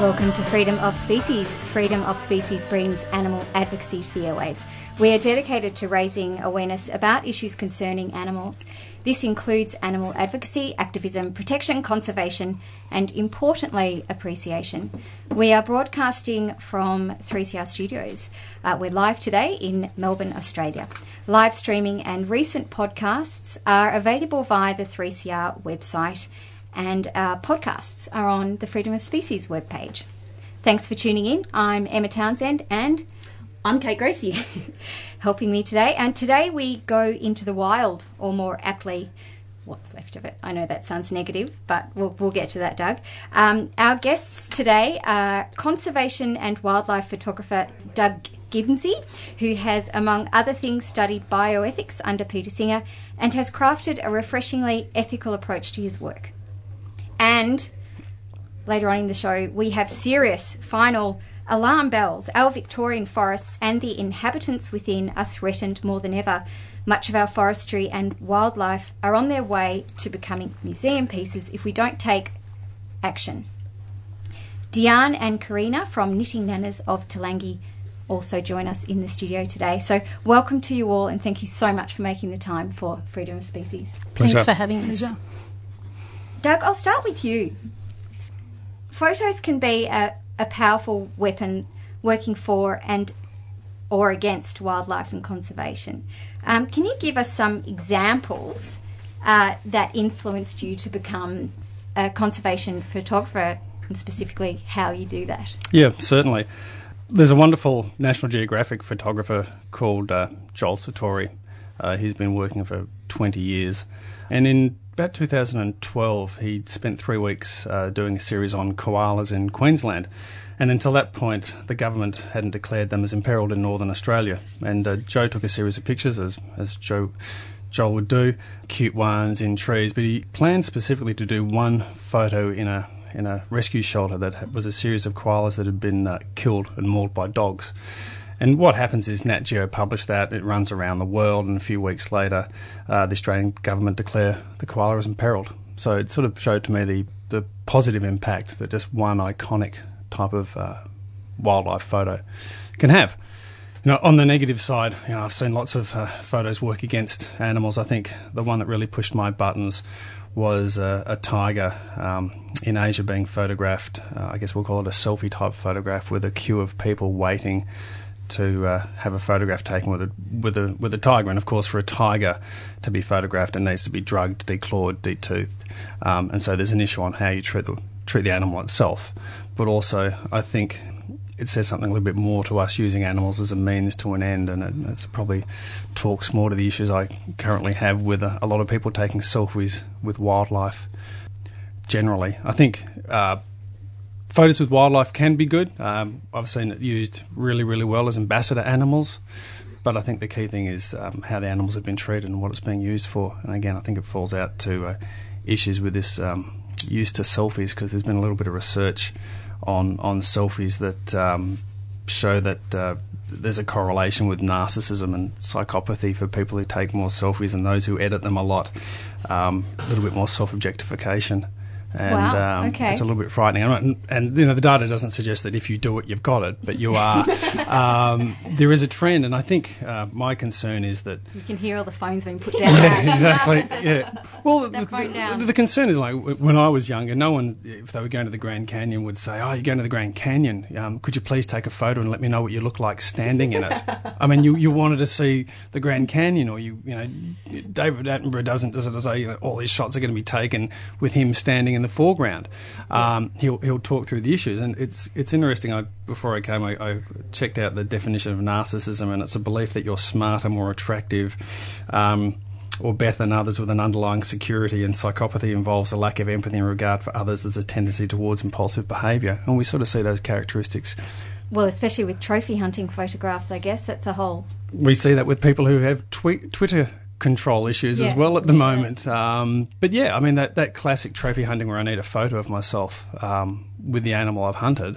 Welcome to Freedom of Species. Freedom of Species brings animal advocacy to the airwaves. We are dedicated to raising awareness about issues concerning animals. This includes animal advocacy, activism, protection, conservation, and importantly, appreciation. We are broadcasting from 3CR Studios. We're live today in Melbourne, Australia. Live streaming and recent podcasts are available via the 3CR website, and our podcasts are on the Freedom of Species webpage. Thanks for tuning in. I'm Emma Townsend and I'm Kate Gracie, helping me today. And today we go into the wild, or more aptly, what's left of it. I know that sounds negative, but we'll get to that, Doug. Our guests today are conservation and wildlife photographer Doug Gibbonsy, who has, among other things, studied bioethics under Peter Singer and has crafted a refreshingly ethical approach to his work. And later on in the show, we have serious final alarm bells. Our Victorian forests and the inhabitants within are threatened more than ever. Much of our forestry and wildlife are on their way to becoming museum pieces if we don't take action. Diane and Karina from Knitting Nannas of Telangi also join us in the studio today. So welcome to you all, and thank you so much for making the time for Freedom of Species. Pleasure. Thanks for having us. Pleasure. Doug, I'll start with you. Photos can be a powerful weapon working for and or against wildlife and conservation. Can you give us some examples that influenced you to become a conservation photographer, and specifically how you do that? Yeah, certainly. There's a wonderful National Geographic photographer called Joel Sartore. He's been working for 20 years. And in about 2012, he spent 3 weeks doing a series on koalas in Queensland. And until that point, the government hadn't declared them as imperiled in northern Australia. And Joe took a series of pictures, as Joel would do, cute ones in trees. But he planned specifically to do one photo in a rescue shelter that was a series of koalas that had been killed and mauled by dogs. And what happens is Nat Geo published that, it runs around the world, and a few weeks later the Australian government declare the koala as imperilled. So it sort of showed to me the positive impact that just one iconic type of wildlife photo can have. You know, on the negative side, you know, I've seen lots of photos work against animals. I think the one that really pushed my buttons was a tiger in Asia being photographed, I guess we'll call it a selfie type photograph, with a queue of people waiting to have a photograph taken with a tiger. And of course, for a tiger to be photographed, it needs to be drugged, declawed, detoothed, and so there's an issue on how you treat the animal itself. But also, I think it says something a little bit more to us using animals as a means to an end, and it probably talks more to the issues I currently have with a lot of people taking selfies with wildlife generally. I think photos with wildlife can be good. I've seen it used really, really well as ambassador animals. But I think the key thing is how the animals have been treated and what it's being used for. And again, I think it falls out to issues with this use to selfies, because there's been a little bit of research on selfies that show that there's a correlation with narcissism and psychopathy for people who take more selfies, and those who edit them a lot, a little bit more self-objectification. And it's a little bit frightening. And you know, the data doesn't suggest that if you do it, you've got it, but you are. There is a trend, and I think my concern is that you can hear all the phones being put down. Yeah, exactly. Yeah. Well, the concern is, like, when I was younger, no one, if they were going to the Grand Canyon, would say, "Oh, you're going to the Grand Canyon. Could you please take a photo and let me know what you look like standing in it?" I mean, you wanted to see the Grand Canyon, or you know, David Attenborough doesn't say, you know, all these shots are going to be taken with him standing in the foreground. He'll talk through the issues, and it's interesting. Before I came, I checked out the definition of narcissism, and it's a belief that you're smarter, more attractive, or better than others, with an underlying security. And psychopathy involves a lack of empathy and regard for others as a tendency towards impulsive behaviour, and we sort of see those characteristics. Well, especially with trophy hunting photographs, I guess that's a whole. We see that with people who have Twitter control issues as well at the moment. But yeah, I mean, that classic trophy hunting where I need a photo of myself with the animal I've hunted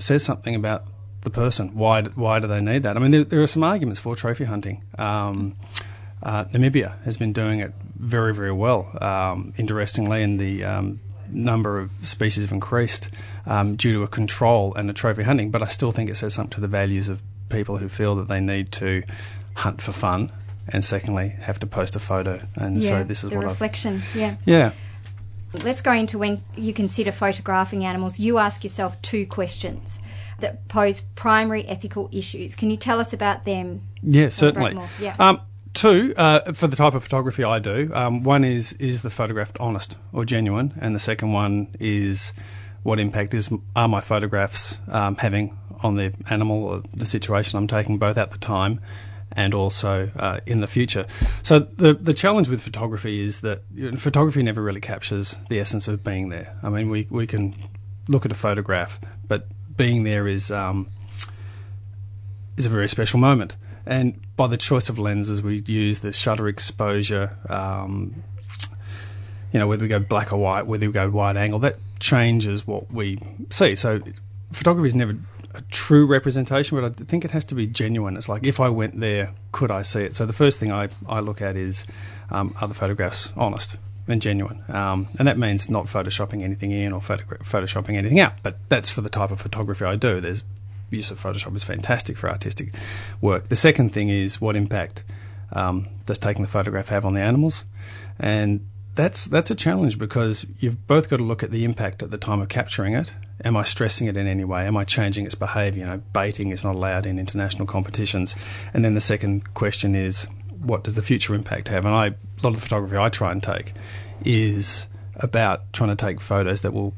says something about the person. Why do they need that? I mean, there are some arguments for trophy hunting. Namibia has been doing it very, very well, interestingly, and the number of species have increased due to a control and a trophy hunting. But I still think it says something to the values of people who feel that they need to hunt for fun, and secondly, have to post a photo. And so this is what reflection. Yeah. Let's go into when you consider photographing animals. You ask yourself two questions that pose primary ethical issues. Can you tell us about them? Yeah, certainly. Yeah. Two, for the type of photography I do, one is the photograph honest or genuine? And the second one is, what impact are my photographs having on the animal or the situation I'm taking, both at the time and also in the future. So the challenge with photography is that, you know, photography never really captures the essence of being there. I mean, we can look at a photograph, but being there is a very special moment. And by the choice of lenses we use, the shutter exposure, you know, whether we go black or white, whether we go wide angle, that changes what we see. So photography is never a true representation, but I think it has to be genuine. It's like, if I went there, could I see it? So the first thing I look at is, are the photographs honest and genuine? And that means not photoshopping anything in or photoshopping anything out, but that's for the type of photography I do. There's use of Photoshop is fantastic for artistic work. The second thing is, what impact does taking the photograph have on the animals? And that's a challenge, because you've both got to look at the impact at the time of capturing it. Am I stressing it in any way? Am I changing its behaviour? You know, baiting is not allowed in international competitions. And then the second question is, what does the future impact have? And a lot of the photography I try and take is about trying to take photos that will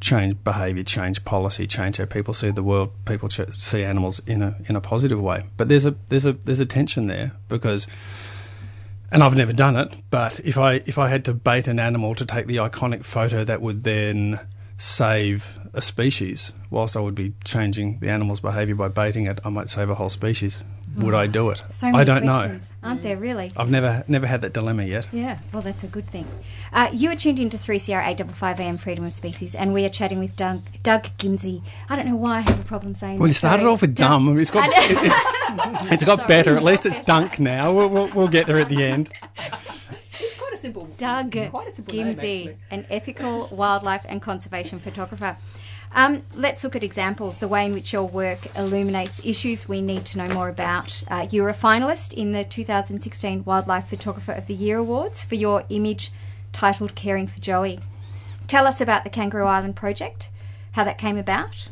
change behaviour, change policy, change how people see the world, people see animals in a positive way. But there's a tension there, because, and I've never done it, but if I had to bait an animal to take the iconic photo that would then save a species, whilst I would be changing the animal's behaviour by baiting it, I might save a whole species. Would I do it? So many I don't questions, know. Aren't there really? I've never had that dilemma yet. Yeah, well, that's a good thing. You are tuned into 3CR 855 AM Freedom of Species, and we are chatting with Doug Gibbonsy. I don't know why I have a problem saying. Well, you started off with dumb. I mean, it's got better. At least it's dunk now. We'll get there at the end. Doug Gibbonsy, an ethical wildlife and conservation photographer. Let's look at examples, the way in which your work illuminates issues we need to know more about. You were a finalist in the 2016 Wildlife Photographer of the Year Awards for your image titled Caring for Joey. Tell us about the Kangaroo Island project, how that came about.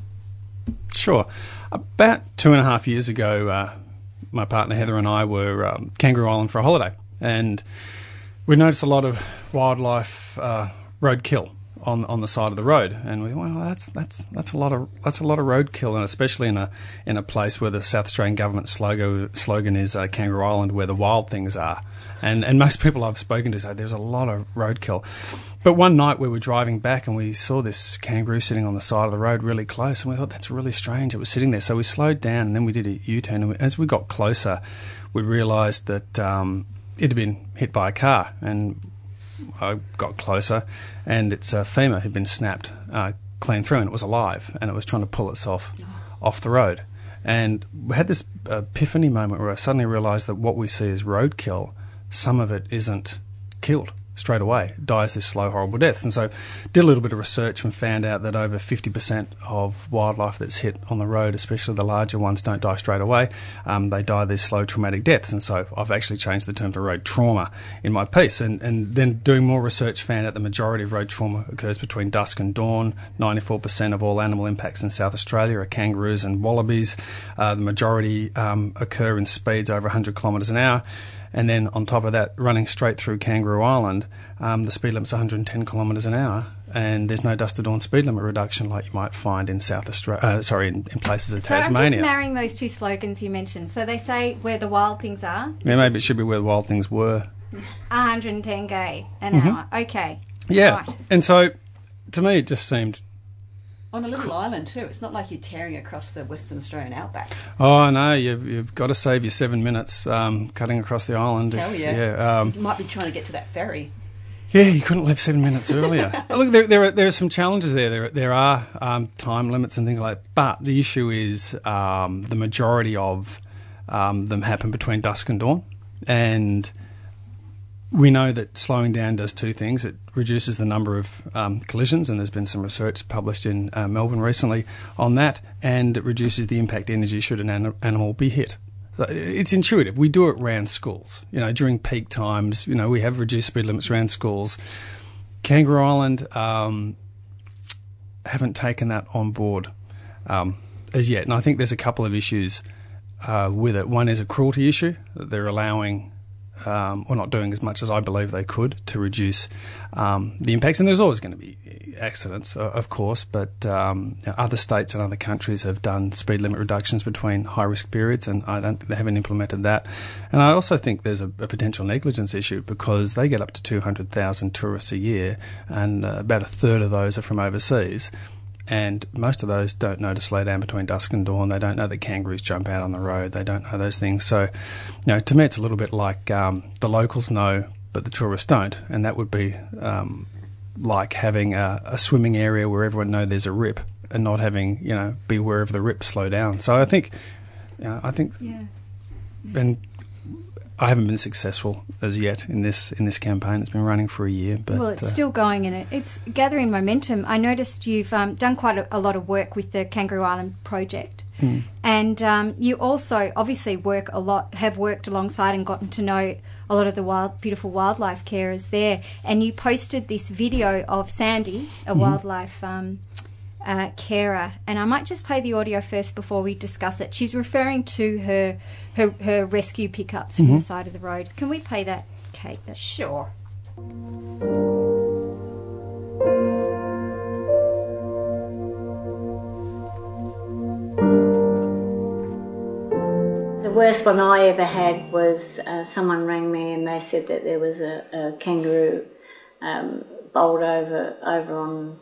Sure. About 2.5 years ago, my partner Heather and I were Kangaroo Island for a holiday, and we noticed a lot of wildlife roadkill on the side of the road, and we thought, well, that's a lot of roadkill, and especially in a place where the South Australian government slogan is Kangaroo Island, where the wild things are, and most people I've spoken to say there's a lot of roadkill. But one night we were driving back and we saw this kangaroo sitting on the side of the road really close, and we thought, that's really strange, it was sitting there. So we slowed down, and then we did a U-turn, and as we got closer we realised that it had been hit by a car. And I got closer, and its femur had been snapped clean through, and it was alive, and it was trying to pull itself off the road. And we had this epiphany moment where I suddenly realised that what we see as roadkill, some of it isn't killed. straight away, dies this slow, horrible death. And so did a little bit of research and found out that over 50% of wildlife that's hit on the road, especially the larger ones, don't die straight away. They die these slow, traumatic deaths. And so I've actually changed the term to road trauma in my piece. And then doing more research found out the majority of road trauma occurs between dusk and dawn. 94% of all animal impacts in South Australia are kangaroos and wallabies. The majority occur in speeds over 100 kilometres an hour. And then on top of that, running straight through Kangaroo Island, the speed limit's 110 kilometres an hour, and there's no dusk to dawn speed limit reduction like you might find in South Australia. In places of Tasmania. I'm just marrying those two slogans you mentioned. So they say where the wild things are. Yeah, maybe it should be where the wild things were. 110k an hour. Okay. Yeah. Right. And so, to me, it just seemed. On a little island too. It's not like you're tearing across the Western Australian outback. Oh no, you've got to save your 7 minutes cutting across the island. Hell yeah. You might be trying to get to that ferry. Yeah, you couldn't leave 7 minutes earlier. Look, there are some challenges there. There are time limits and things like that. But the issue is the majority of them happen between dusk and dawn, and we know that slowing down does two things. It reduces the number of collisions, and there's been some research published in Melbourne recently on that, and it reduces the impact energy should an animal be hit. So it's intuitive. We do it around schools. You know, during peak times, you know, we have reduced speed limits around schools. Kangaroo Island haven't taken that on board as yet, and I think there's a couple of issues with it. One is a cruelty issue, that they're allowing... or not doing as much as I believe they could to reduce the impacts. And there's always going to be accidents, of course, but other states and other countries have done speed limit reductions between high-risk periods, and I don't think they haven't implemented that. And I also think there's a potential negligence issue, because they get up to 200,000 tourists a year, and about a third of those are from overseas. And most of those don't know to slow down between dusk and dawn. They don't know that kangaroos jump out on the road. They don't know those things. So, you know, to me it's a little bit like the locals know but the tourists don't. And that would be like having a swimming area where everyone knows there's a rip and not having, you know, beware of the rip, slow down. So I think, you know, and I haven't been successful as yet in this campaign. It's been running for a year, but well, it's still going, and it's gathering momentum. I noticed you've done quite a lot of work with the Kangaroo Island project, and you also obviously have worked alongside and gotten to know a lot of the beautiful wildlife carers there. And you posted this video of Sandy, a wildlife carer, and I might just play the audio first before we discuss it. She's referring to her rescue pickups from the side of the road. Can we play that, Kate? Sure. The worst one I ever had was someone rang me and they said that there was a kangaroo bowled over on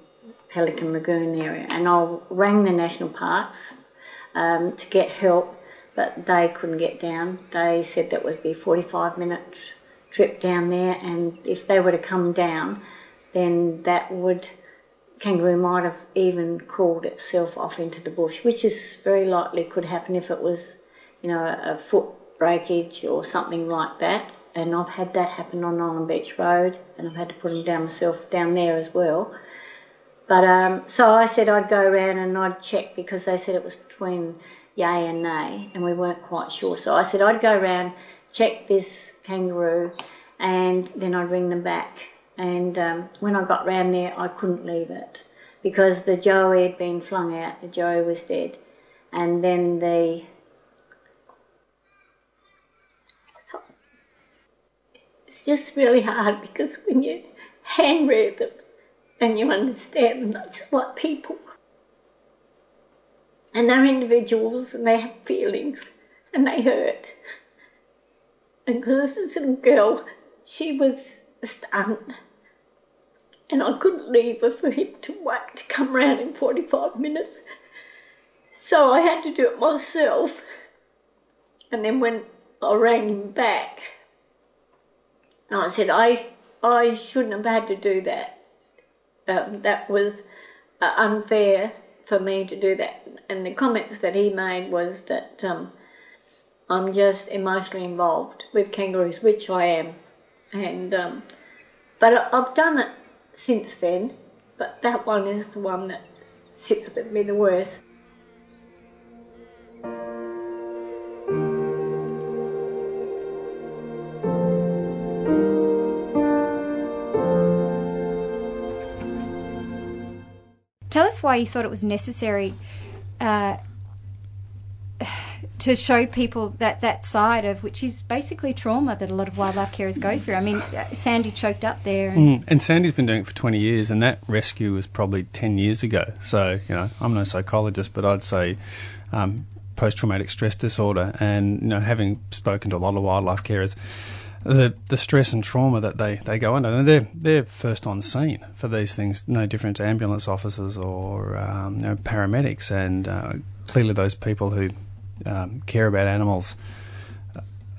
Pelican Lagoon area, and I rang the national parks to get help, but they couldn't get down. They said that would be a 45-minute trip down there, and if they were to come down, then kangaroo might have even crawled itself off into the bush, which is very likely could happen if it was, you know, a foot breakage or something like that. And I've had that happen on Island Beach Road, and I've had to put them down myself down there as well. But so I said I'd go around and I'd check, because they said it was between yay and nay and we weren't quite sure. So I said I'd go around, check this kangaroo, and then I'd ring them back. And when I got round there, I couldn't leave it, because the joey had been flung out, the joey was dead. And then it's just really hard, because when you hand rear them, and you understand them, not just like people. And they're individuals, and they have feelings, and they hurt. And because this little girl, she was stunned, and I couldn't leave her for him to wait to come round in 45 minutes. So I had to do it myself. And then when I rang him back, I said, I shouldn't have had to do that. That was unfair for me to do that. And the comments that he made was that I'm just emotionally involved with kangaroos, which I am. And But I've done it since then, but that one is the one that sits with me the worst. Tell us why you thought it was necessary to show people that side of, which is basically trauma that a lot of wildlife carers go through. I mean, Sandy choked up there. And Sandy's been doing it for 20 years, and that rescue was probably 10 years ago. So, you know, I'm no psychologist, but I'd say post-traumatic stress disorder. And, you know, having spoken to a lot of wildlife carers, the stress and trauma that they go under, and they're first on scene for these things, no different to ambulance officers or you know, paramedics, and clearly those people who care about animals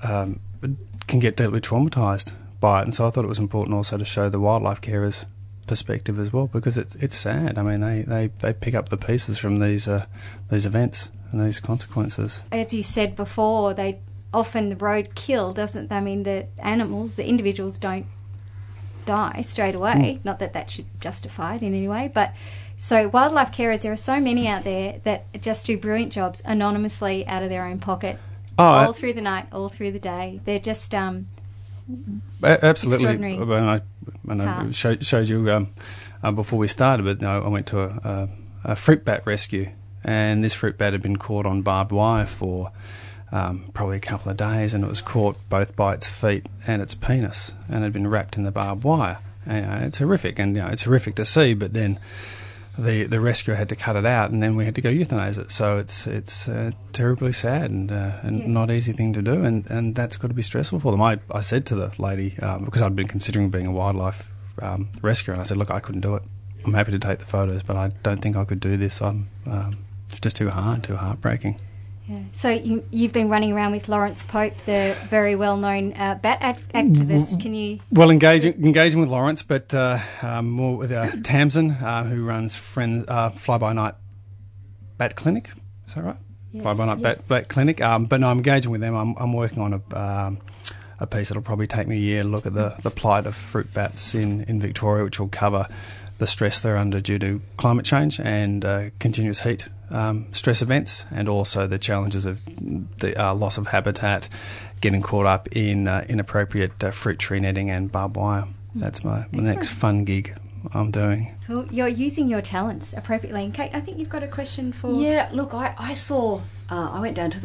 can get deeply traumatised by it. And so I thought it was important also to show the wildlife carers' perspective as well, because it's sad. I mean, they pick up the pieces from these events and these consequences. As you said before, often the roadkill doesn't. I mean, the animals, the individuals don't die straight away. Not that should justify it in any way, but so wildlife carers, there are so many out there that just do brilliant jobs anonymously out of their own pocket, all through the night, all through the day. They're just absolutely extraordinary. I showed you before we started, but no, I went to a fruit bat rescue, and this fruit bat had been caught on barbed wire for probably a couple of days, and it was caught both by its feet and its penis, and had been wrapped in the barbed wire. And, it's horrific, and you know, it's horrific to see. But then the rescuer had to cut it out, and then we had to go euthanize it. So it's terribly sad and not easy thing to do, and that's got to be stressful for them. I said to the lady, because I'd been considering being a wildlife rescuer, and I said, look, I couldn't do it. I'm happy to take the photos, but I don't think I could do this. I'm it's just too hard, too heartbreaking. Yeah. So you've been running around with Lawrence Pope, the very well-known bat activist. Can you? Well, engaging with Lawrence, but more with Tamsin, who runs Fly-by-Night Bat Clinic. Is that right? Yes, Fly-by-Night Bat Clinic. But no, I'm engaging with them. I'm working on a piece that'll probably take me a year to look at the plight of fruit bats in Victoria, which will cover the stress they're under due to climate change and continuous heat stress events, and also the challenges of the loss of habitat, getting caught up in inappropriate fruit tree netting and barbed wire. That's my next fun gig I'm doing. Well, you're using your talents appropriately. And Kate, I think you've got a question for... Yeah, look, I saw... I went down to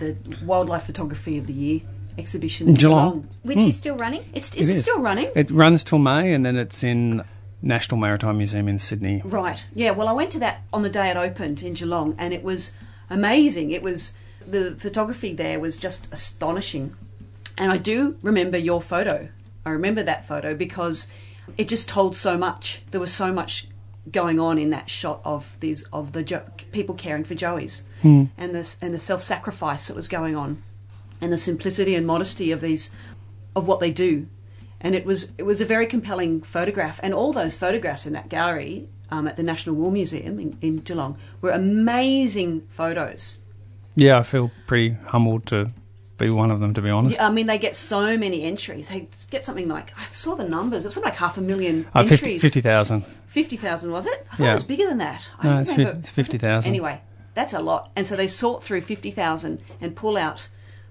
the Wildlife Photography of the Year exhibition in Geelong. Which is still running? It is still running? It runs till May, and then it's in... National Maritime Museum in Sydney. Right, yeah, well I went to that on the day it opened in Geelong, and it was amazing. It was, the photography there was just astonishing. And I do remember your photo. I remember that photo because it just told so much. There was so much going on in that shot of the people caring for joeys and the self-sacrifice that was going on, and the simplicity and modesty of what they do. And it was a very compelling photograph. And all those photographs in that gallery at the National War Museum in Geelong were amazing photos. Yeah, I feel pretty humbled to be one of them, to be honest. Yeah, I mean, they get so many entries. They get something like, I saw the numbers, it was something like 500,000 entries. 50,000. 50,000, was it? I thought it was bigger than that. It's 50,000. Anyway, that's a lot. And so they sort through 50,000 and pull out,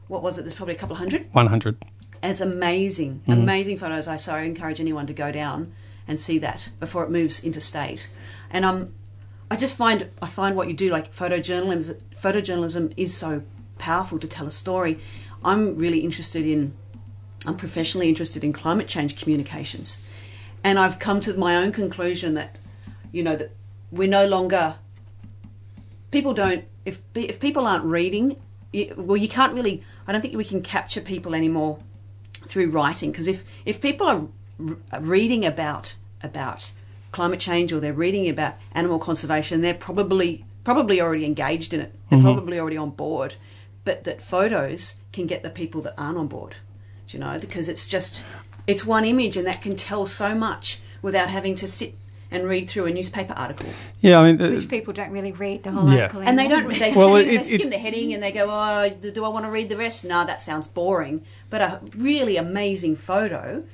what was it, there's probably a couple of hundred? 100. And it's amazing, amazing photos. So I encourage anyone to go down and see that before it moves interstate. And I just find what you do, like photojournalism is so powerful to tell a story. I'm professionally interested in climate change communications, and I've come to my own conclusion that, you know, that we're no longer, people don't, if people aren't reading, well, you can't really, I don't think we can capture people anymore through writing, because if people are reading about climate change, or they're reading about animal conservation, they're probably already engaged in it. They're probably already on board, but that photos can get the people that aren't on board, do you know, because it's one image, and that can tell so much without having to sit and read through a newspaper article. Yeah, I mean... Which people don't really read the whole article anymore. And they don't... They skim the heading and they go, oh, do I want to read the rest? No, that sounds boring. But a really amazing photo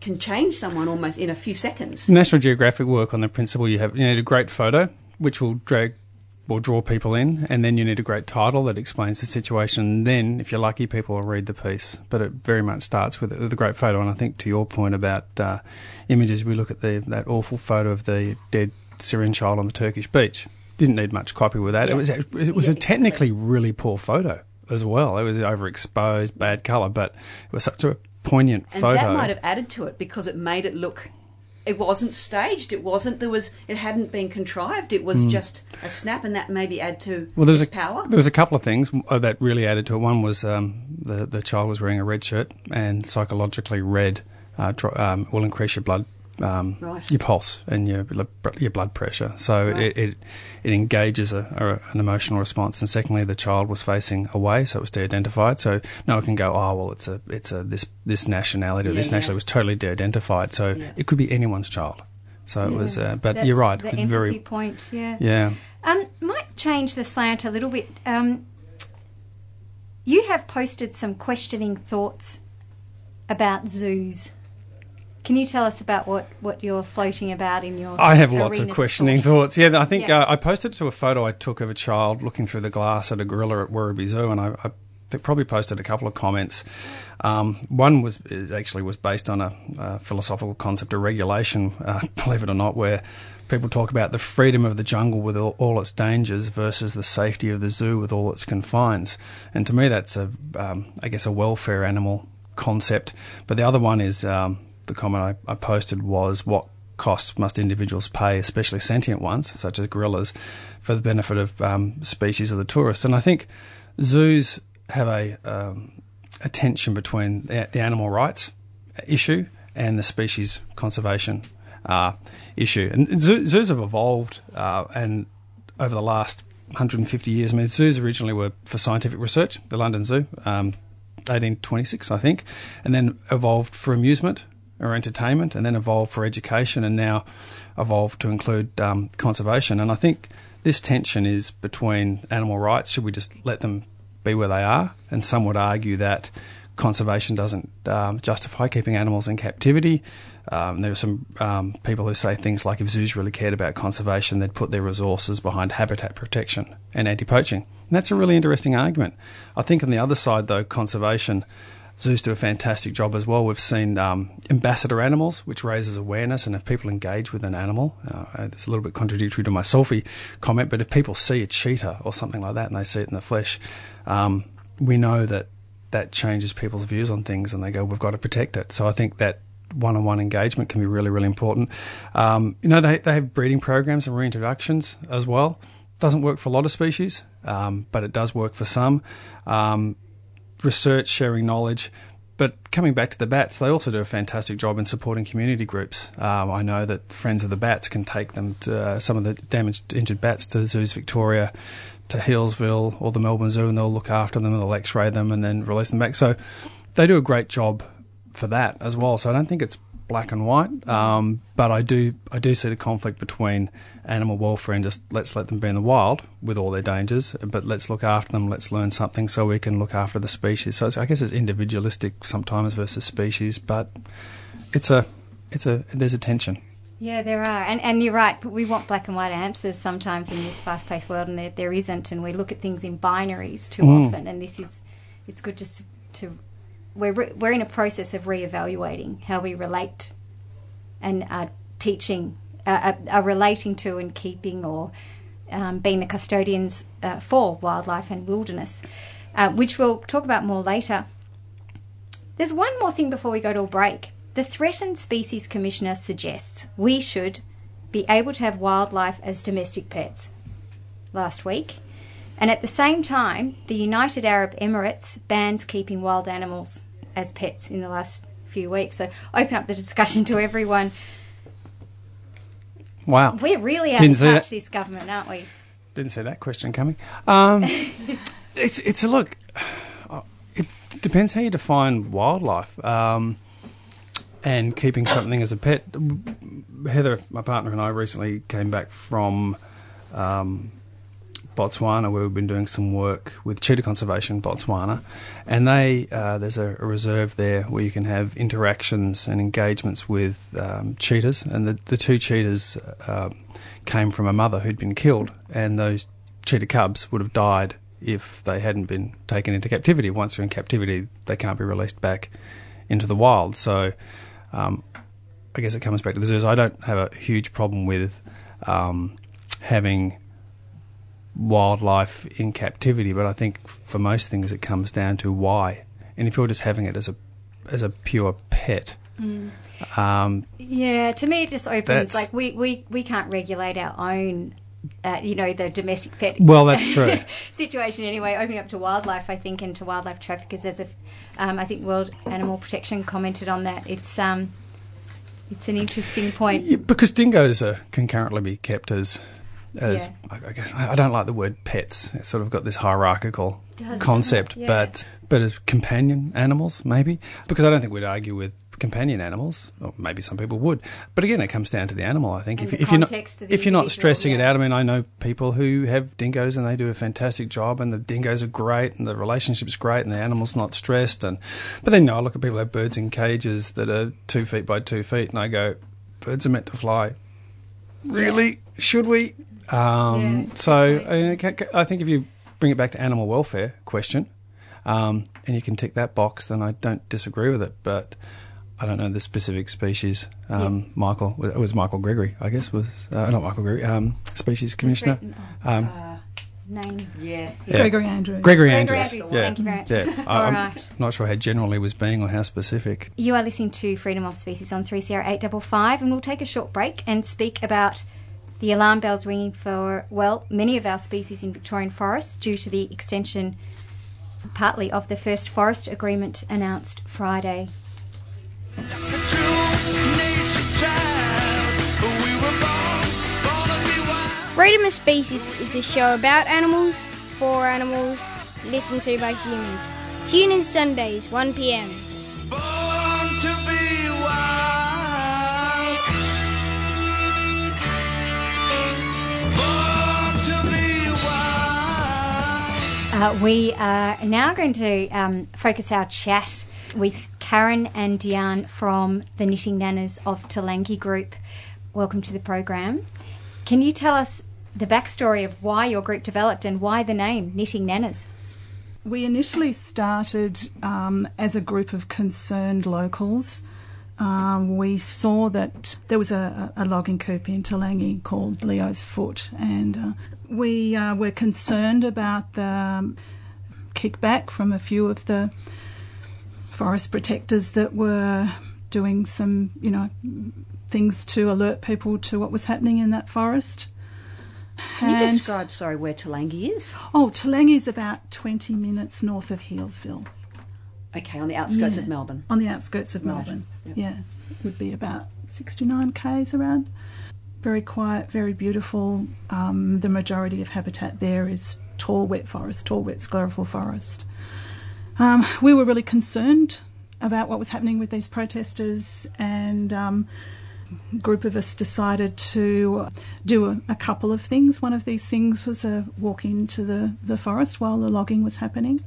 can change someone almost in a few seconds. National Geographic work on the principle you need a great photo, which will draw people in, and then you need a great title that explains the situation. Then, if you're lucky, people will read the piece. But it very much starts with a great photo. And I think to your point about images, we look at that awful photo of the dead Syrian child on the Turkish beach. Didn't need much copy with that. Yeah. It was a technically really poor photo as well. It was overexposed, bad colour, but it was such a poignant photo. And that might have added to it because it made it look... It wasn't staged. It hadn't been contrived. It was just a snap, and that maybe add to its power. There was a couple of things that really added to it. One was the child was wearing a red shirt, and psychologically red will increase your blood, your pulse, and your blood pressure. So it engages an emotional response. And secondly, the child was facing away, so it was de-identified. So no one can go, this nationality or this nationality was totally de-identified. So it could be anyone's child. So it was, but that's, you're right, the empathy point. Yeah, yeah. Might change the slant a little bit. You have posted some questioning thoughts about zoos. Can you tell us about what you're floating about in your... I have lots of questioning thoughts. Yeah, I think I posted to a photo I took of a child looking through the glass at a gorilla at Werribee Zoo, and I probably posted a couple of comments. One was based on a philosophical concept of regulation, believe it or not, where people talk about the freedom of the jungle with all its dangers versus the safety of the zoo with all its confines. And to me, that's, a welfare animal concept. But the other one is... the comment I posted was, what costs must individuals pay, especially sentient ones, such as gorillas, for the benefit of species of the tourists? And I think zoos have a tension between the animal rights issue and the species conservation issue. And zoos have evolved and over the last 150 years. I mean, zoos originally were for scientific research, the London Zoo, 1826, I think, and then evolved for amusement or entertainment, and then evolved for education, and now evolved to include conservation. And I think this tension is between animal rights. Should we just let them be where they are? And some would argue that conservation doesn't justify keeping animals in captivity. There are some people who say things like, if zoos really cared about conservation, they'd put their resources behind habitat protection and anti-poaching. And that's a really interesting argument. I think on the other side, though, conservation... Zoos do a fantastic job as well. We've seen ambassador animals, which raises awareness, and if people engage with an animal, it's a little bit contradictory to my selfie comment, but if people see a cheetah or something like that and they see it in the flesh, we know that changes people's views on things and they go, we've got to protect it. So I think that one-on-one engagement can be really, really important. They have breeding programs and reintroductions as well. Doesn't work for a lot of species, but it does work for some. Research, sharing knowledge. But coming back to the bats, they also do a fantastic job in supporting community groups. I know that Friends of the Bats can take them to some of the damaged, injured bats to Zoos Victoria, to Healesville or the Melbourne Zoo, and they'll look after them, and they'll x-ray them and then release them back. So they do a great job for that as well. So I don't think it's black and white, but I do see the conflict between animal welfare and just let's let them be in the wild with all their dangers, but let's look after them, let's learn something so we can look after the species. So I guess it's individualistic sometimes versus species, but there's a tension. Yeah, there are, and you're right, but we want black and white answers sometimes in this fast-paced world, and there isn't, and we look at things in binaries too often, and it's good just to... We're in a process of reevaluating how we relate and are teaching, are relating to and keeping or being the custodians for wildlife and wilderness, which we'll talk about more later. There's one more thing before we go to a break. The Threatened Species Commissioner suggests we should be able to have wildlife as domestic pets last week. And at the same time, the United Arab Emirates bans keeping wild animals as pets in the last few weeks. So open up the discussion to everyone. Wow. We're really out of touch, this government, aren't we? Didn't see that question coming. It's a look. It depends how you define wildlife and keeping something as a pet. Heather, my partner, and I recently came back from... Botswana, where we've been doing some work with cheetah conservation, Botswana, and they there's a reserve there where you can have interactions and engagements with cheetahs, and the two cheetahs came from a mother who'd been killed, and those cheetah cubs would have died if they hadn't been taken into captivity. Once they're in captivity, they can't be released back into the wild. So I guess it comes back to the zoos. I don't have a huge problem with having wildlife in captivity, but I think for most things it comes down to why. And if you're just having it as a pure pet, yeah, to me it just opens, like we can't regulate our own the domestic pet. Well, that's true. Situation anyway, opening up to wildlife, I think, and to wildlife traffickers, as if I think World Animal Protection commented on that. It's an interesting point, yeah, because dingoes can currently be kept as I guess, I don't like the word pets. It's sort of got this hierarchical concept, yeah. but as companion animals maybe, because I don't think we'd argue with companion animals, or maybe some people would, but again it comes down to the animal, I think, and if you're not stressing it out. I mean, I know people who have dingoes and they do a fantastic job, and the dingoes are great and the relationship's great and the animal's not stressed, but then I look at people who have birds in cages that are 2 feet by 2 feet and I go, birds are meant to fly, really? Yeah. Should we? So I think if you bring it back to animal welfare question, and you can tick that box, then I don't disagree with it, but I don't know the specific species. Michael, it was Michael Gregory, I guess, was not Michael Gregory, Species Commissioner. Name? Yeah. Gregory Andrews. Yeah. Thank you very much. Yeah. I'm not sure how general he was being or how specific. You are listening to Freedom of Species on 3CR 855, and we'll take a short break and speak about the alarm bells ringing for, well, many of our species in Victorian forests due to the extension partly of the first forest agreement announced Friday. Freedom of Species is a show about animals, for animals, listened to by humans. Tune in Sundays, 1 p.m. Born to be wild. Born to be wild. We are now going to focus our chat with Karen and Diane from the Knitting Nannas of Telangi group. Welcome to the program. Can you tell us the backstory of why your group developed and why the name Knitting Nannas? We initially started as a group of concerned locals. We saw that there was a logging coup in Telangi called Leo's Foot, and we were concerned about the kickback from a few of the forest protectors that were doing some, things to alert people to what was happening in that forest. Can you describe, where Telangi is? Oh, Telangi is about 20 minutes north of Healesville. Okay, on the outskirts of Melbourne. On the outskirts of Melbourne, yep. Yeah. It would be about 69 k's around. Very quiet, very beautiful. The majority of habitat there is tall, wet forest, tall, wet sclerophyll forest. We were really concerned about what was happening with these protesters, and a group of us decided to do a couple of things. One of these things was a walk into the forest while the logging was happening,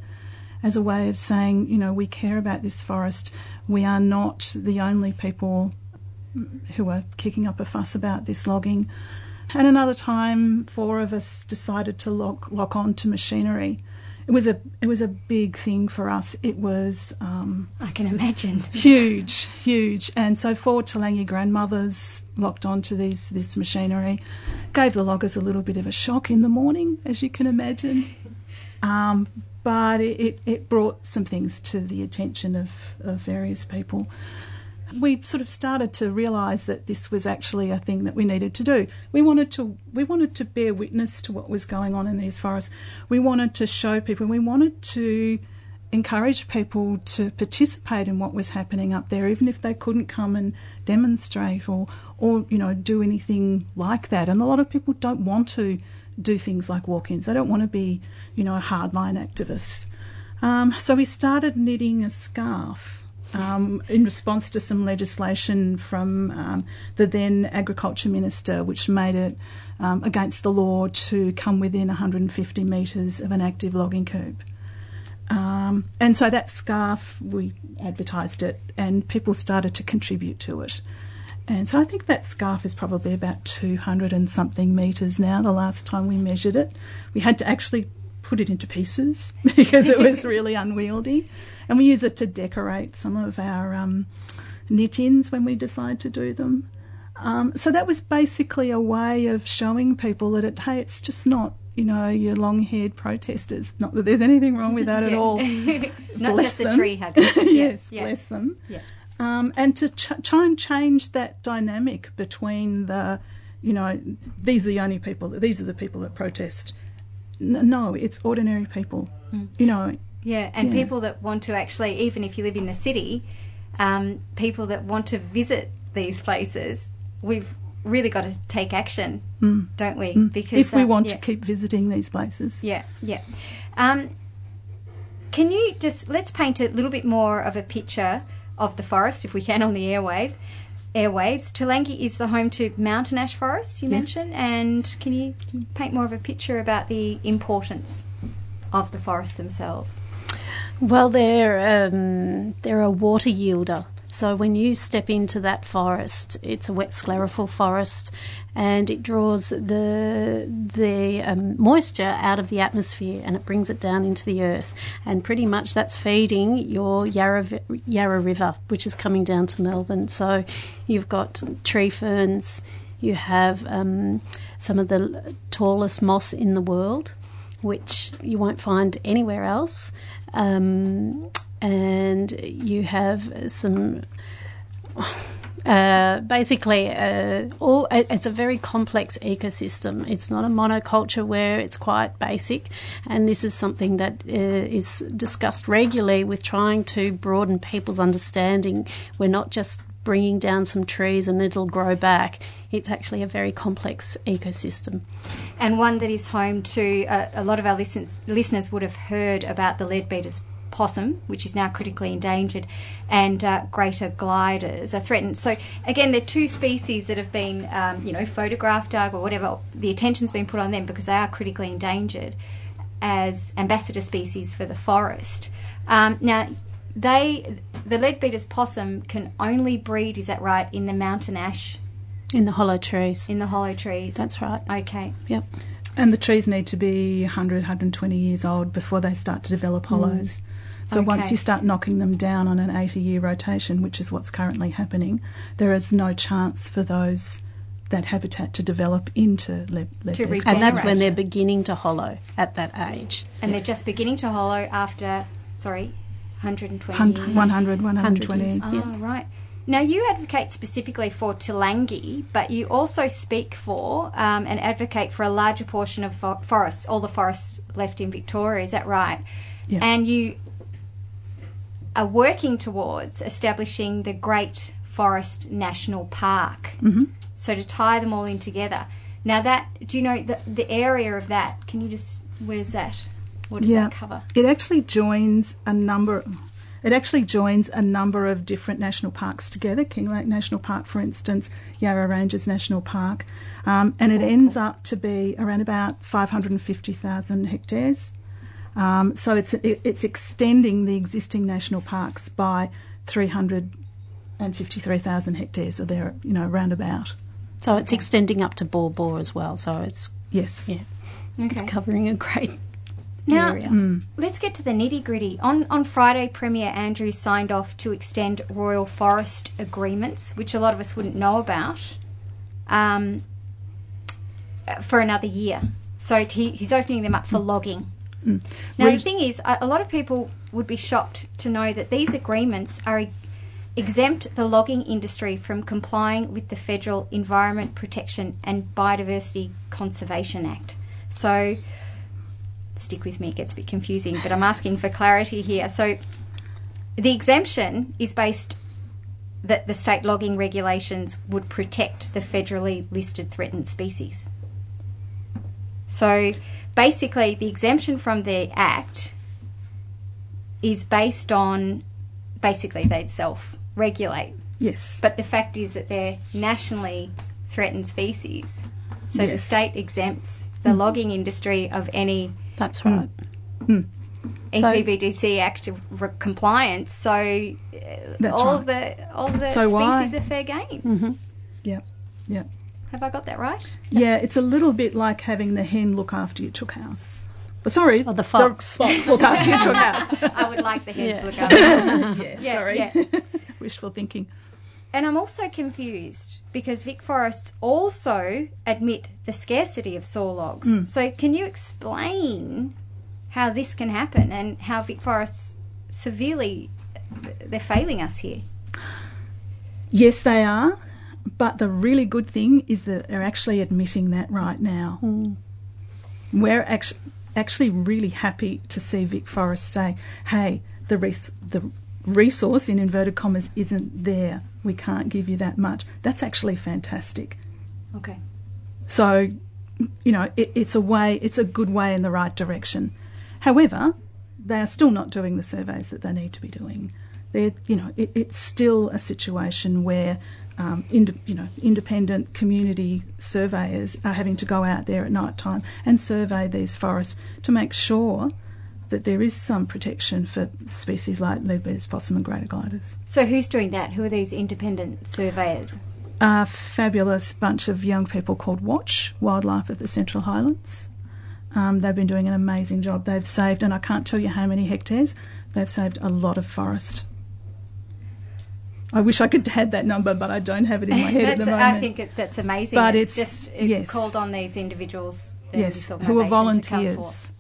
as a way of saying, we care about this forest. We are not the only people who are kicking up a fuss about this logging. And another time, four of us decided to lock on to machinery. It was a big thing for us. It was I can imagine huge. And so four Telangi grandmothers locked onto this machinery, gave the loggers a little bit of a shock in the morning, as you can imagine. But it brought some things to the attention of various people. We sort of started to realise that this was actually a thing that we needed to do. We wanted to bear witness to what was going on in these forests. We wanted to show people, we wanted to encourage people to participate in what was happening up there, even if they couldn't come and demonstrate or do anything like that. And a lot of people don't want to do things like walk-ins. They don't want to be, hardline activists. So we started knitting a scarf. in response to some legislation from the then Agriculture Minister, which made it against the law to come within 150 metres of an active logging curb. And so that scarf, we advertised it and people started to contribute to it. And so I think that scarf is probably about 200 and something metres now, the last time we measured it. We had to actually put it into pieces because it was really unwieldy. And we use it to decorate some of our knit-ins when we decide to do them. So that was basically a way of showing people that, hey, it's just not, you know, your long-haired protesters. Not that there's anything wrong with that at all. Not just the tree huggers. Yes, bless them. Yeah. And to try and change that dynamic between the, you know, these are the only people, these are the people that protest. No, it's ordinary people, you know. Yeah, and people that want to actually, even if you live in the city, people that want to visit these places, we've really got to take action, don't we? Because if we want to keep visiting these places. Yeah. Can you just, let's paint a little bit more of a picture of the forest, if we can, on the airwaves. Toolangi is the home to mountain ash forests, you mentioned, and can you paint more of a picture about the importance of the forests themselves? Well, they're a water yielder. So when you step into that forest, it's a wet sclerophyll forest, and it draws the moisture out of the atmosphere and it brings it down into the earth. And pretty much that's feeding your Yarra River, which is coming down to Melbourne. So you've got tree ferns, you have some of the tallest moss in the world, which you won't find anywhere else. And you have some, it's a very complex ecosystem. It's not a monoculture where it's quite basic, and this is something that is discussed regularly with trying to broaden people's understanding. We're not just bringing down some trees and it'll grow back. It's actually a very complex ecosystem. And one that is home to, a lot of our listeners would have heard about the Leadbeater's possum, which is now critically endangered, and greater gliders are threatened. So again, they're two species that have been, photographed, Doug, or whatever. The attention's been put on them because they are critically endangered as ambassador species for the forest. Now, the Leadbeater's possum can only breed, is that right, in the mountain ash? In the hollow trees. That's right. Okay. Yep. And the trees need to be 100, 120 years old before they start to develop hollows. So once you start knocking them down on an 80-year rotation, which is what's currently happening, there is no chance for that habitat to develop into leadbeater's. And that's when they're beginning to hollow at that age. And they're just beginning to hollow after, 120 years. Oh, right. Now, you advocate specifically for Toolangi, but you also speak for and advocate for a larger portion of forests, all the forests left in Victoria, is that right? Yeah. And you are working towards establishing the Great Forest National Park, so to tie them all in together. Now, do you know the area of that? Can you just, where's that? What does that cover? It actually joins a number. It actually joins a number of different national parks together. King Lake National Park, for instance, Yarra Ranges National Park, and it ends up to be around about 550,000 hectares. So it's extending the existing national parks by 353,000 hectares, so they're roundabout. So it's extending up to Bawr as well. So it's it's covering a great. Now, let's get to the nitty-gritty. On Friday, Premier Andrews signed off to extend Royal Forest agreements, which a lot of us wouldn't know about, for another year. So he's opening them up for logging. Now, the thing is, a lot of people would be shocked to know that these agreements exempt the logging industry from complying with the Federal Environment Protection and Biodiversity Conservation Act. So stick with me, it gets a bit confusing, but I'm asking for clarity here. So the exemption is based that the state logging regulations would protect the federally listed threatened species. So basically the exemption from the Act is based on basically they'd self-regulate. Yes. But the fact is that they're nationally threatened species. So yes. The state exempts the logging industry of any... That's right. NPBDC Act compliance, so all the species are fair game. Mm-hmm. Yeah, yeah. Have I got that right? Yeah, it's a little bit like having the hen look after your chook house. But sorry, or the fox look after your chook house. I would like the hen to look after. Wishful thinking. And I'm also confused because Vic Forests also admit the scarcity of saw logs. So can you explain how this can happen and how Vic Forests severely, they're failing us here? Yes, they are. But the really good thing is that they're actually admitting that right now. We're actually really happy to see Vic Forests say, hey, the resource, in inverted commas, isn't there. We can't give you that much. That's actually fantastic. Okay. So, you know, it's a good way in the right direction. However, they are still not doing the surveys that they need to be doing. They're, you know, it's still a situation where independent community surveyors are having to go out there at night time and survey these forests to make sure that there is some protection for species like Leadbeater's possum and greater gliders. So who's doing that? Who are these independent surveyors? A fabulous bunch of young people called WATCH, Wildlife of the Central Highlands. They've been doing an amazing job. They've saved, and I can't tell you how many hectares, they've saved a lot of forest. I wish I could have that number, but I don't have it in my head at the moment. I think that's amazing. But it's called on these individuals and this organisation who are volunteers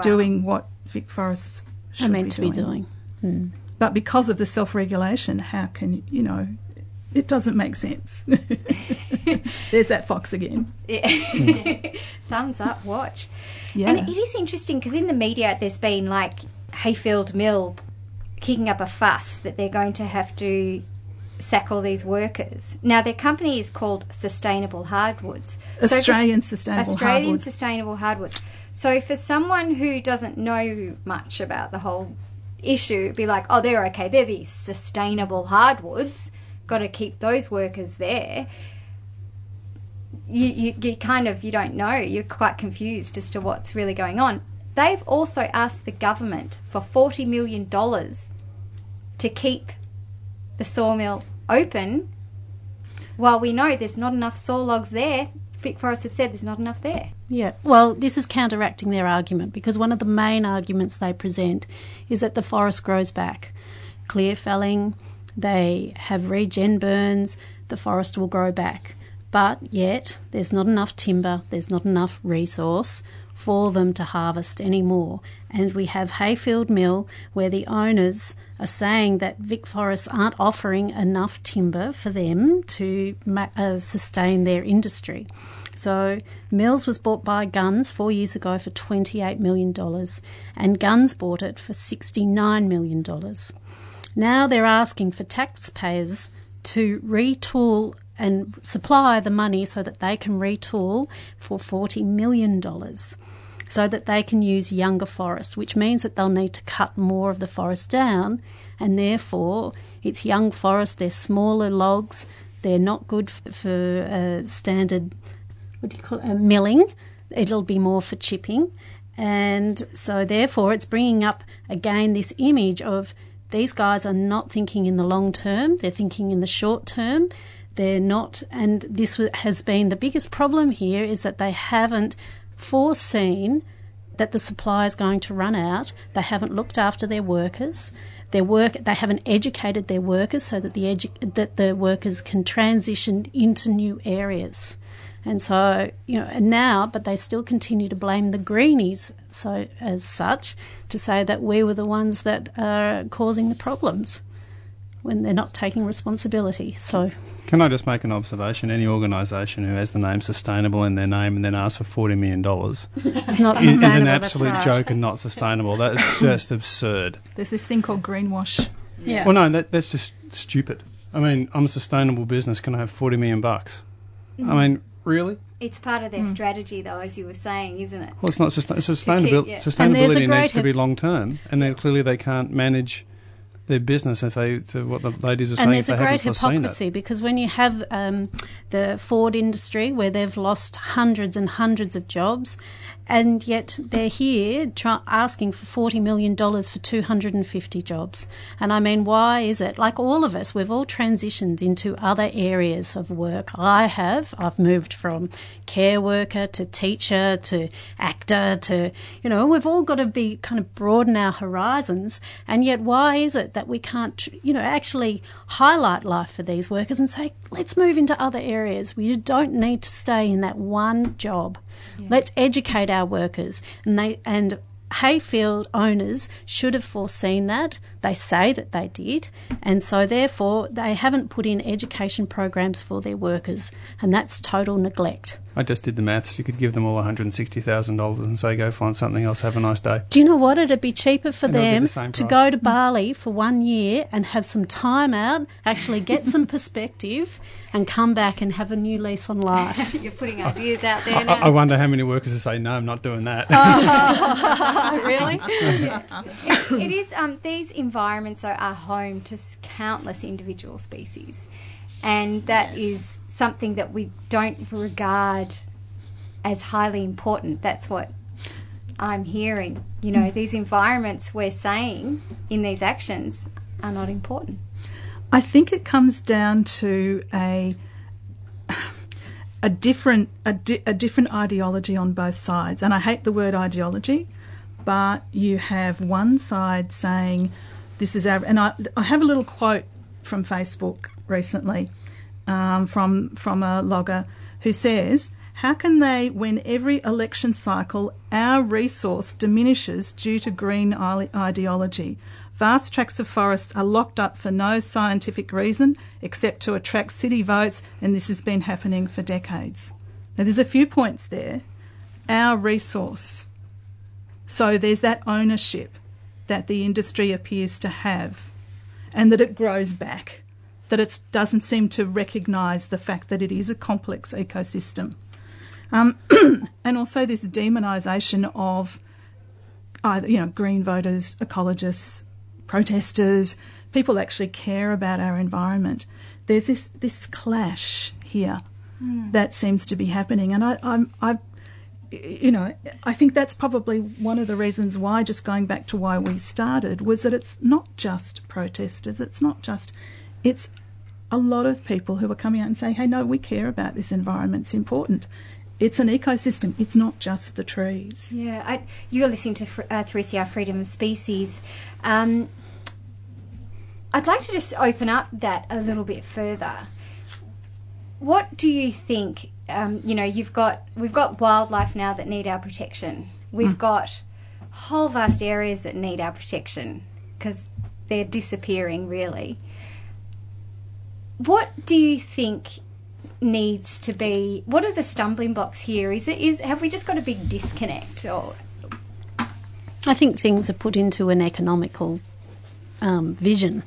doing what Vic Forests should be doing. But because of the self-regulation, how can, you know, it doesn't make sense. There's that fox again. Thumbs up, WATCH. Yeah. And it is interesting because in the media there's been like Heyfield Mill kicking up a fuss that they're going to have to sack all these workers. Now their company is called Sustainable Hardwoods. Sustainable Hardwoods. So for someone who doesn't know much about the whole issue, it'd be like, oh, they're okay. They're the Sustainable Hardwoods. Got to keep those workers there. You don't know. You're quite confused as to what's really going on. They've also asked the government for $40 million to keep the sawmill open. While we know there's not enough saw logs there, Vic Forests have said there's not enough there. Yeah, well, this is counteracting their argument because one of the main arguments they present is that the forest grows back. Clear felling, they have regen burns, the forest will grow back. But yet there's not enough timber, there's not enough resource for them to harvest anymore. And we have Heyfield Mill where the owners are saying that Vic Forests aren't offering enough timber for them to sustain their industry. So Mills was bought by Gunns 4 years ago for $28 million and Gunns bought it for $69 million. Now they're asking for taxpayers to retool and supply the money so that they can retool for $40 million so that they can use younger forests, which means that they'll need to cut more of the forest down, and therefore it's young forest, they're smaller logs, they're not good for standard, milling. It'll be more for chipping. And so therefore it's bringing up, again, this image of these guys are not thinking in the long term, they're thinking in the short term. They're not, and this has been the biggest problem here is that they haven't foreseen that the supply is going to run out. They haven't looked after their workers. They haven't educated their workers so that the workers can transition into new areas. And so, you know, and now, but they still continue to blame the greenies to say that we were the ones that are causing the problems when they're not taking responsibility. So, can I just make an observation? Any organisation who has the name Sustainable in their name and then asks for $40 million is an absolute joke and not sustainable. That is just absurd. There's this thing called greenwash. Yeah. Well, no, that's just stupid. I mean, I'm a sustainable business. Can I have $40 million bucks? I mean, really? It's part of their strategy, though, as you were saying, isn't it? Well, it's not sustainability. Sustainability needs to be long term, and then clearly they can't manage their business if they to what the ladies were saying. And there's a great hypocrisy because when you have the Ford industry where they've lost hundreds and hundreds of jobs, and yet they're here asking for $40 million for 250 jobs. And I mean, why is it? Like all of us, we've all transitioned into other areas of work. I've moved from care worker to teacher to actor to, you know, we've all got to be kind of broaden our horizons. And yet why is it that we can't, you know, actually highlight life for these workers and say, let's move into other areas. We don't need to stay in that one job. Yeah. Let's educate our workers, and hayfield owners should have foreseen that. They say that they did, and so therefore they haven't put in education programs for their workers, and that's total neglect. I just did the maths. You could give them all $160,000 and say, go find something else, have a nice day. Do you know what? It'd be cheaper for them to go to Bali for 1 year and have some time out, actually get some perspective, and come back and have a new lease on life. You're putting ideas out there now. I wonder how many workers will say, no, I'm not doing that. Really? Yeah. It is. These environments are home to countless individual species, and that is something that we don't regard as highly important. That's what I'm hearing. You know, these environments we're saying in these actions are not important. I think it comes down to a different ideology on both sides, and I hate the word ideology, but you have one side saying this is our, and I have a little quote from Facebook recently from a logger who says, how can they, when every election cycle our resource diminishes due to green ideology? Vast tracts of forests are locked up for no scientific reason except to attract city votes, and this has been happening for decades. Now, there's a few points there. Our resource. So there's that ownership that the industry appears to have, and that it grows back, that it doesn't seem to recognise the fact that it is a complex ecosystem. And also this demonisation of either, you know, green voters, ecologists, protesters, people that actually care about our environment. There's this clash here that seems to be happening, and I you know, I think that's probably one of the reasons why, just going back to why we started, was that it's not just protesters, it's a lot of people who are coming out and saying, hey, no, we care about this environment, it's important. It's an ecosystem, it's not just the trees. Yeah, you're listening to 3CR Freedom of Species. I'd like to just open up that a little bit further. What do you think, you know, we've got wildlife now that need our protection. We've got whole vast areas that need our protection because they're disappearing, really. What do you think needs to be? What are the stumbling blocks here? Have we just got a big disconnect? Or I think things are put into an economical vision.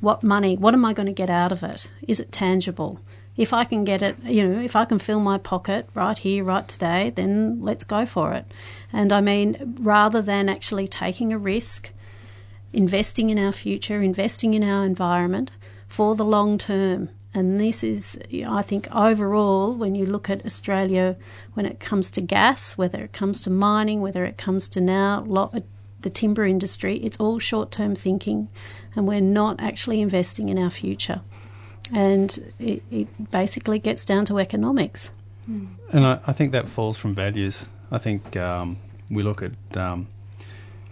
What money? What am I going to get out of it? Is it tangible? If I can get it, you know, if I can fill my pocket right here, right today, then let's go for it. And I mean, rather than actually taking a risk, investing in our future, investing in our environment for the long term. And this is, you know, I think overall, when you look at Australia, when it comes to gas, whether it comes to mining, whether it comes to now the timber industry, it's all short-term thinking, and we're not actually investing in our future. And it basically gets down to economics. And I think that falls from values. I think we look at you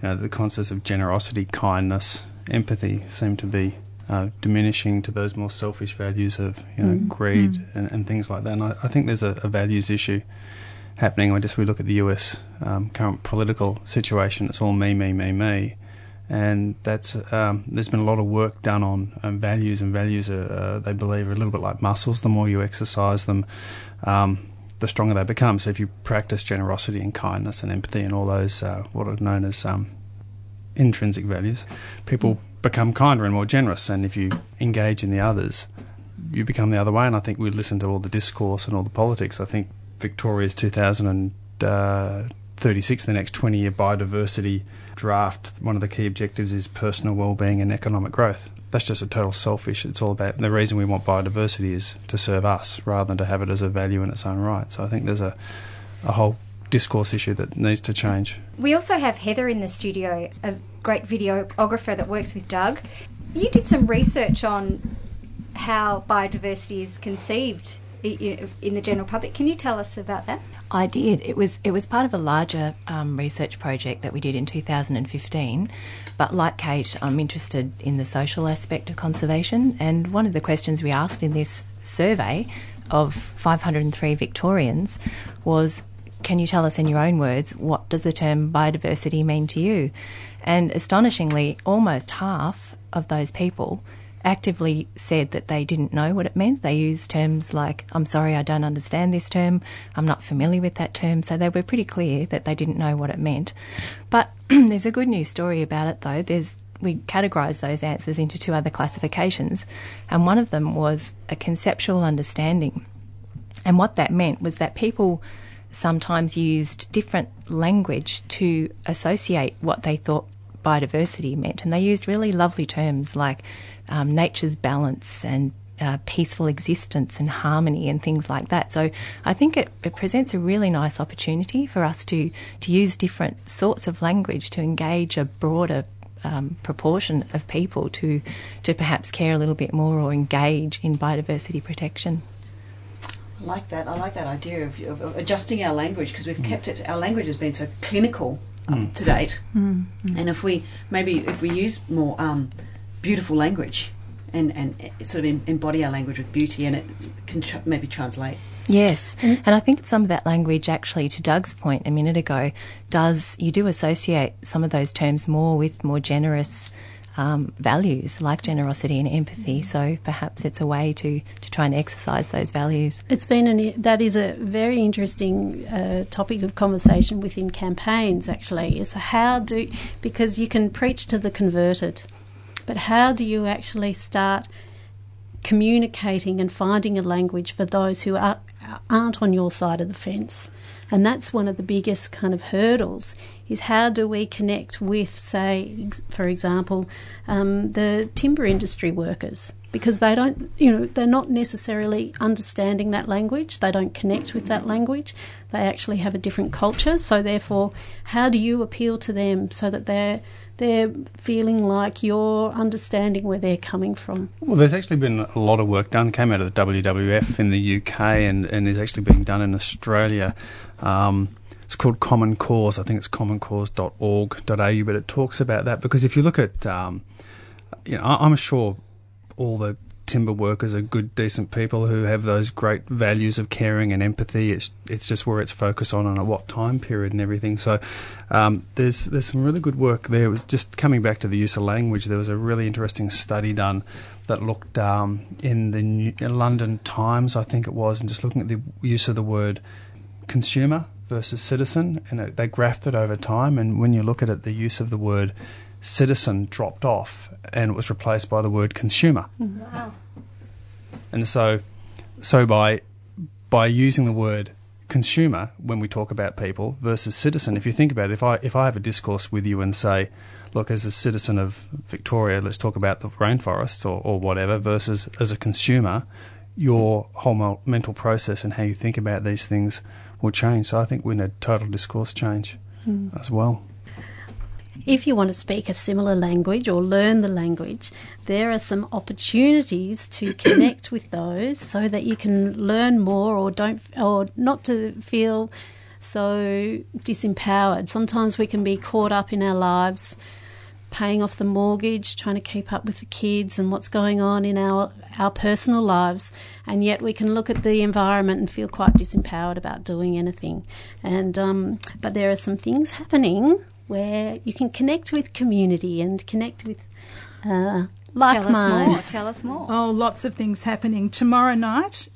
know, the concepts of generosity, kindness, empathy seem to be diminishing to those more selfish values of, you know, greed and things like that. And I think there's a values issue happening. We look at the US current political situation. It's all me, me, me, me. And that's there's been a lot of work done on values, and values are, they believe, are a little bit like muscles. The more you exercise them, the stronger they become. So if you practice generosity and kindness and empathy and all those what are known as intrinsic values, people become kinder and more generous. And if you engage in the others, you become the other way. And I think we listen to all the discourse and all the politics. I think Victoria's 2036, the next 20-year biodiversity draft, one of the key objectives is personal well-being and economic growth. That's just a total selfish. It's all about the reason we want biodiversity is to serve us rather than to have it as a value in its own right. So I think there's a whole discourse issue that needs to change. We also have Heather in the studio, a great videographer that works with Doug. You did some research on how biodiversity is conceived in the general public. Can you tell us about that? I did. It was part of a larger research project that we did in 2015. But like Kate, I'm interested in the social aspect of conservation. And one of the questions we asked in this survey of 503 Victorians was, can you tell us in your own words, what does the term biodiversity mean to you? And astonishingly, almost half of those people actively said that they didn't know what it meant. They used terms like, I'm sorry, I don't understand this term, I'm not familiar with that term. So they were pretty clear that they didn't know what it meant. But there's a good news story about it, though. We categorised those answers into two other classifications, and one of them was a conceptual understanding. And what that meant was that people sometimes used different language to associate what they thought biodiversity meant, and they used really lovely terms like nature's balance and peaceful existence and harmony and things like that. So I think it presents a really nice opportunity for us to use different sorts of language to engage a broader proportion of people to perhaps care a little bit more or engage in biodiversity protection. I like that. I like that idea of adjusting our language, because we've kept it. Our language has been so clinical up to date, and if we use more beautiful language and sort of embody our language with beauty, and it can maybe translate. Yes, and I think some of that language, actually, to Doug's point a minute ago, you do associate some of those terms more with more generous values like generosity and empathy. So perhaps it's a way to try and exercise those values. It's been that is a very interesting topic of conversation within campaigns, actually, is because you can preach to the converted, but how do you actually start communicating and finding a language for those who aren't on your side of the fence? And that's one of the biggest kind of hurdles, is how do we connect with, say, for example, the timber industry workers, because they don't, they're not necessarily understanding that language. They don't connect with that language. They actually have a different culture. So therefore, how do you appeal to them so that they're feeling like you're understanding where they're coming from? Well, there's actually been a lot of work done. It came out of the WWF in the UK and is actually being done in Australia. It's called Common Cause. I think it's commoncause.org.au, but it talks about that, because if you look at, I'm sure all the timber workers are good, decent people who have those great values of caring and empathy. It's just where it's focused on and at what time period and everything. So there's some really good work there. It was just coming back to the use of language. There was a really interesting study done that looked in the London Times, I think it was, and just looking at the use of the word consumer versus citizen, and they graphed it over time. And when you look at it, the use of the word citizen dropped off and it was replaced by the word consumer. Wow. And so by using the word consumer when we talk about people versus citizen, if you think about it, if I have a discourse with you and say, look, as a citizen of Victoria, let's talk about the rainforests or whatever, versus as a consumer, your whole mental process and how you think about these things will change. So I think we need a total discourse change as well. If you want to speak a similar language or learn the language, there are some opportunities to connect with those so that you can learn more or not to feel so disempowered. Sometimes we can be caught up in our lives, paying off the mortgage, trying to keep up with the kids and what's going on in our personal lives, and yet we can look at the environment and feel quite disempowered about doing anything. And but there are some things happening where you can connect with community and connect with like minds. Tell us more. Oh, lots of things happening. Tomorrow night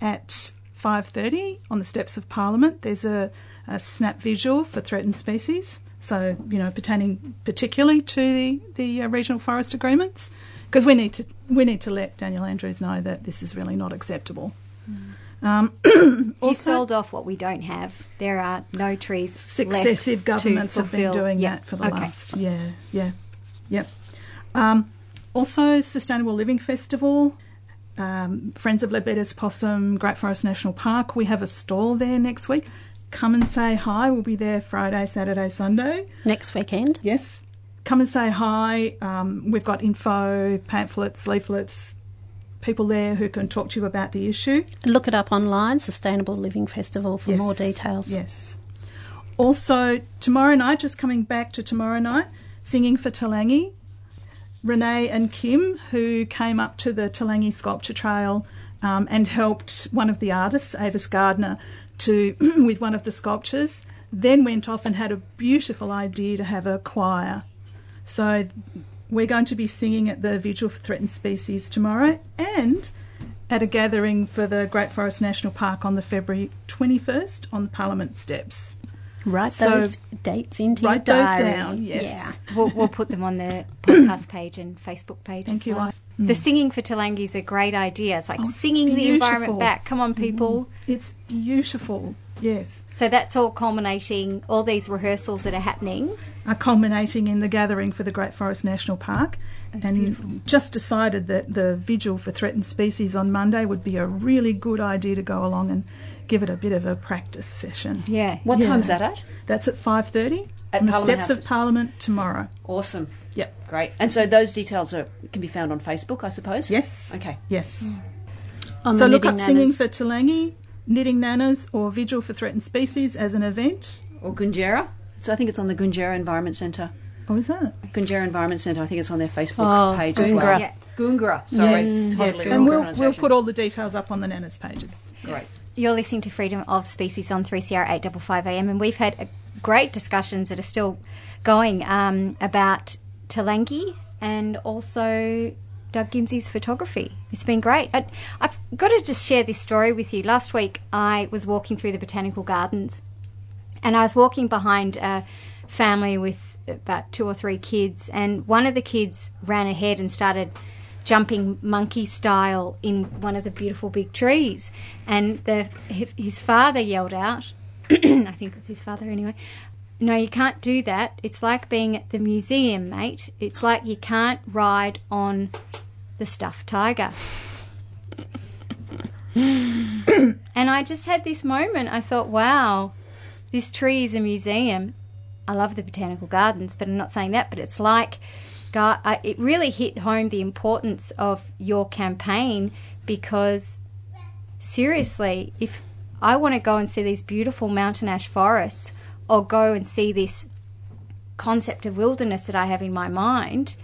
at 5:30 on the steps of Parliament, there's a snap vigil for threatened species. So, pertaining particularly to the regional forest agreements, because we need to let Daniel Andrews know that this is really not acceptable. Also, he sold off what we don't have. There are no trees. Successive left governments to have been doing that for the last. Yeah. Also, Sustainable Living Festival, Friends of Leadbeater's Possum, Great Forest National Park. We have a stall there next week. Come and say hi. We'll be there Friday, Saturday, Sunday. Next weekend. Yes. Come and say hi. We've got info, pamphlets, leaflets, people there who can talk to you about the issue. Look it up online, Sustainable Living Festival, for more details. Yes. Also, tomorrow night, just coming back to tomorrow night, Singing for Toolangi. Renee and Kim, who came up to the Toolangi Sculpture Trail and helped one of the artists, Avis Gardner, with one of the sculptures, then went off and had a beautiful idea to have a choir. So we're going to be singing at the Vigil for Threatened Species tomorrow and at a gathering for the Great Forest National Park on the February 21st on the Parliament steps. Those dates into your diary. Write those down, yes. Yeah. We'll put them on the podcast page and Facebook page as well. The Singing for Toolangi is a great idea. It's like singing beautiful. The environment back. Come on, people. It's beautiful, yes. So that's all culminating, all these rehearsals that are happening. Are culminating in the gathering for the Great Forest National Park. That's and beautiful. Just decided that the Vigil for Threatened Species on Monday would be a really good idea to go along and give it a bit of a practice session. Yeah. What time's that at? That's at 5:30 on the steps of Parliament tomorrow. Awesome. Yep. Great. And so those details can be found on Facebook, I suppose? Yes. Okay. Yes. Mm. So look up Nannas. Singing for Toolangi, Knitting Nannas or Vigil for Threatened Species as an event. Or Gungera. So I think it's on the Gungera Environment Centre. Oh, is that? Gungera Environment Centre. I think it's on their Facebook page as well. Yeah. Gungera. Sorry. Yes. Totally. And we'll put all the details up on the Nannas page. Great. You're listening to Freedom of Species on 3CR 855 AM, and we've had great discussions that are still going about Toolangi and also Doug Gibbonsy's photography. It's been great. I've got to just share this story with you. Last week I was walking through the Botanical Gardens and I was walking behind a family with about 2 or 3 kids, and one of the kids ran ahead and started jumping monkey style in one of the beautiful big trees, and his father yelled out I think it was his father anyway, "No, you can't do that. It's like being at the museum, mate. It's like you can't ride on the stuffed tiger." And I just had this moment. I thought, wow, this tree is a museum. I love the Botanical Gardens, but I'm not saying that, but it's like it really hit home the importance of your campaign, because seriously, if I want to go and see these beautiful mountain ash forests or go and see this concept of wilderness that I have in my mind,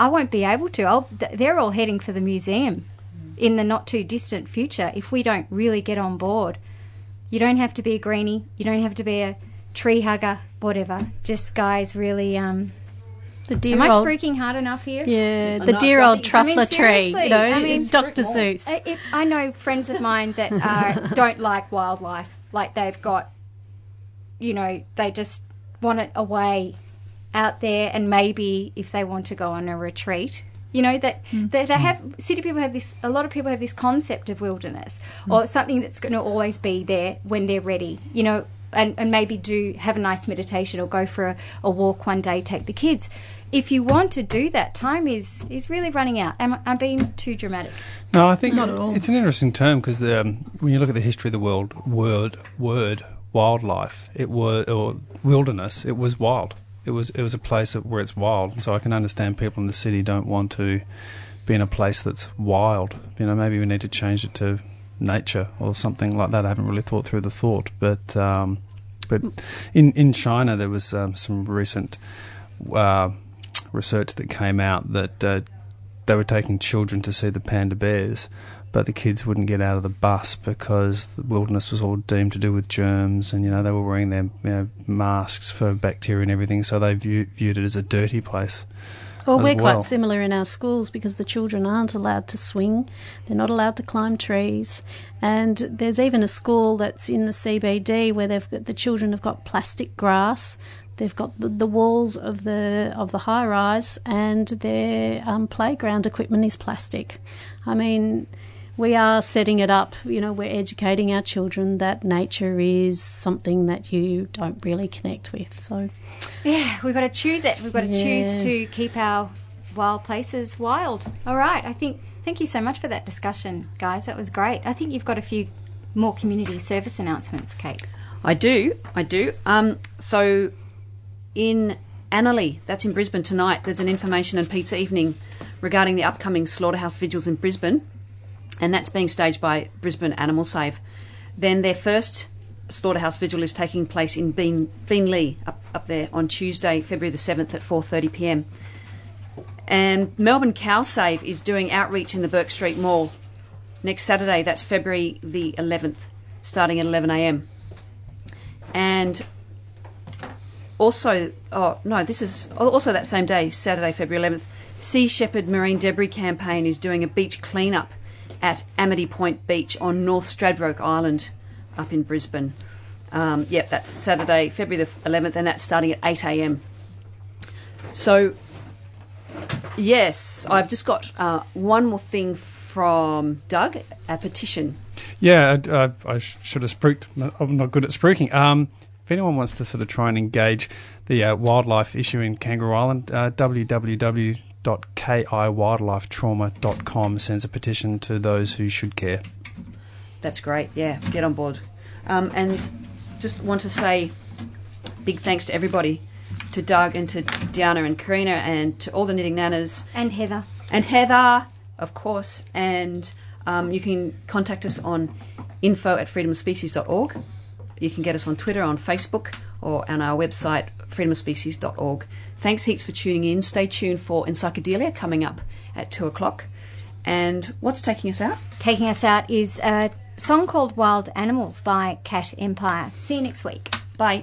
I won't be able to. They're all heading for the museum in the not too distant future if we don't really get on board. You don't have to be a greenie, you don't have to be a tree hugger, whatever. Just guys really... Am I speaking hard enough here? Yeah, the dear old truffler tree, Dr. Seuss. I know friends of mine that don't like wildlife. Like they've got, they just want it away out there, and maybe if they want to go on a retreat. They have city people have this. A lot of people have this concept of wilderness or something that's going to always be there when they're ready. And maybe do have a nice meditation or go for a walk one day, take the kids. If you want to do that, time is really running out. Am I being too dramatic? No, I think not at all. It's an interesting term because when you look at the history of the world, word wildlife, or wilderness, it was wild. It was a place where it's wild. So I can understand people in the city don't want to be in a place that's wild. Maybe we need to change it to nature or something like that. I haven't really thought through the thought, but in China there was some recent research that came out that they were taking children to see the panda bears, but the kids wouldn't get out of the bus because the wilderness was all deemed to do with germs, and they were wearing their masks for bacteria and everything, so they viewed it as a dirty place. We're quite similar in our schools because the children aren't allowed to swing, they're not allowed to climb trees, and there's even a school that's in the CBD where the children have got plastic grass, they've got the walls of the high-rise, and their playground equipment is plastic. we are setting it up, you know, we're educating our children that nature is something that you don't really connect with. So, yeah, we've got to choose it. We've got to choose to keep our wild places wild. All right, I think thank you so much for that discussion, guys. That was great. I think you've got a few more community service announcements, Kate. I do. So in Annerley, that's in Brisbane tonight, there's an information and pizza evening regarding the upcoming slaughterhouse vigils in Brisbane. And that's being staged by Brisbane Animal Save. Then their first slaughterhouse vigil is taking place in Beenleigh up there on Tuesday, February the 7th at 4:30pm. And Melbourne Cow Save is doing outreach in the Bourke Street Mall next Saturday. That's February the 11th, starting at 11am. And also, that same day, Saturday, February 11th, Sea Shepherd Marine Debris Campaign is doing a beach clean-up at Amity Point Beach on North Stradbroke Island up in Brisbane. That's Saturday, February the 11th, and that's starting at 8am. So, yes, I've just got one more thing from Doug, a petition. Yeah, I should have spruiked. I'm not good at spruiking. If anyone wants to sort of try and engage the wildlife issue in Kangaroo Island, www.kiwildlifetrauma.com sends a petition to those who should care. That's great, yeah, get on board. And just want to say big thanks to everybody, to Doug and to Diana and Karina and to all the Knitting Nannas. And Heather, of course. And you can contact us on info@freedomspecies.org. You can get us on Twitter, on Facebook, or on our website, freedomspecies.org. Thanks heaps for tuning in. Stay tuned for Encyclodelia coming up at 2 o'clock. And what's taking us out? Taking us out is a song called Wild Animals by Cat Empire. See you next week. Bye.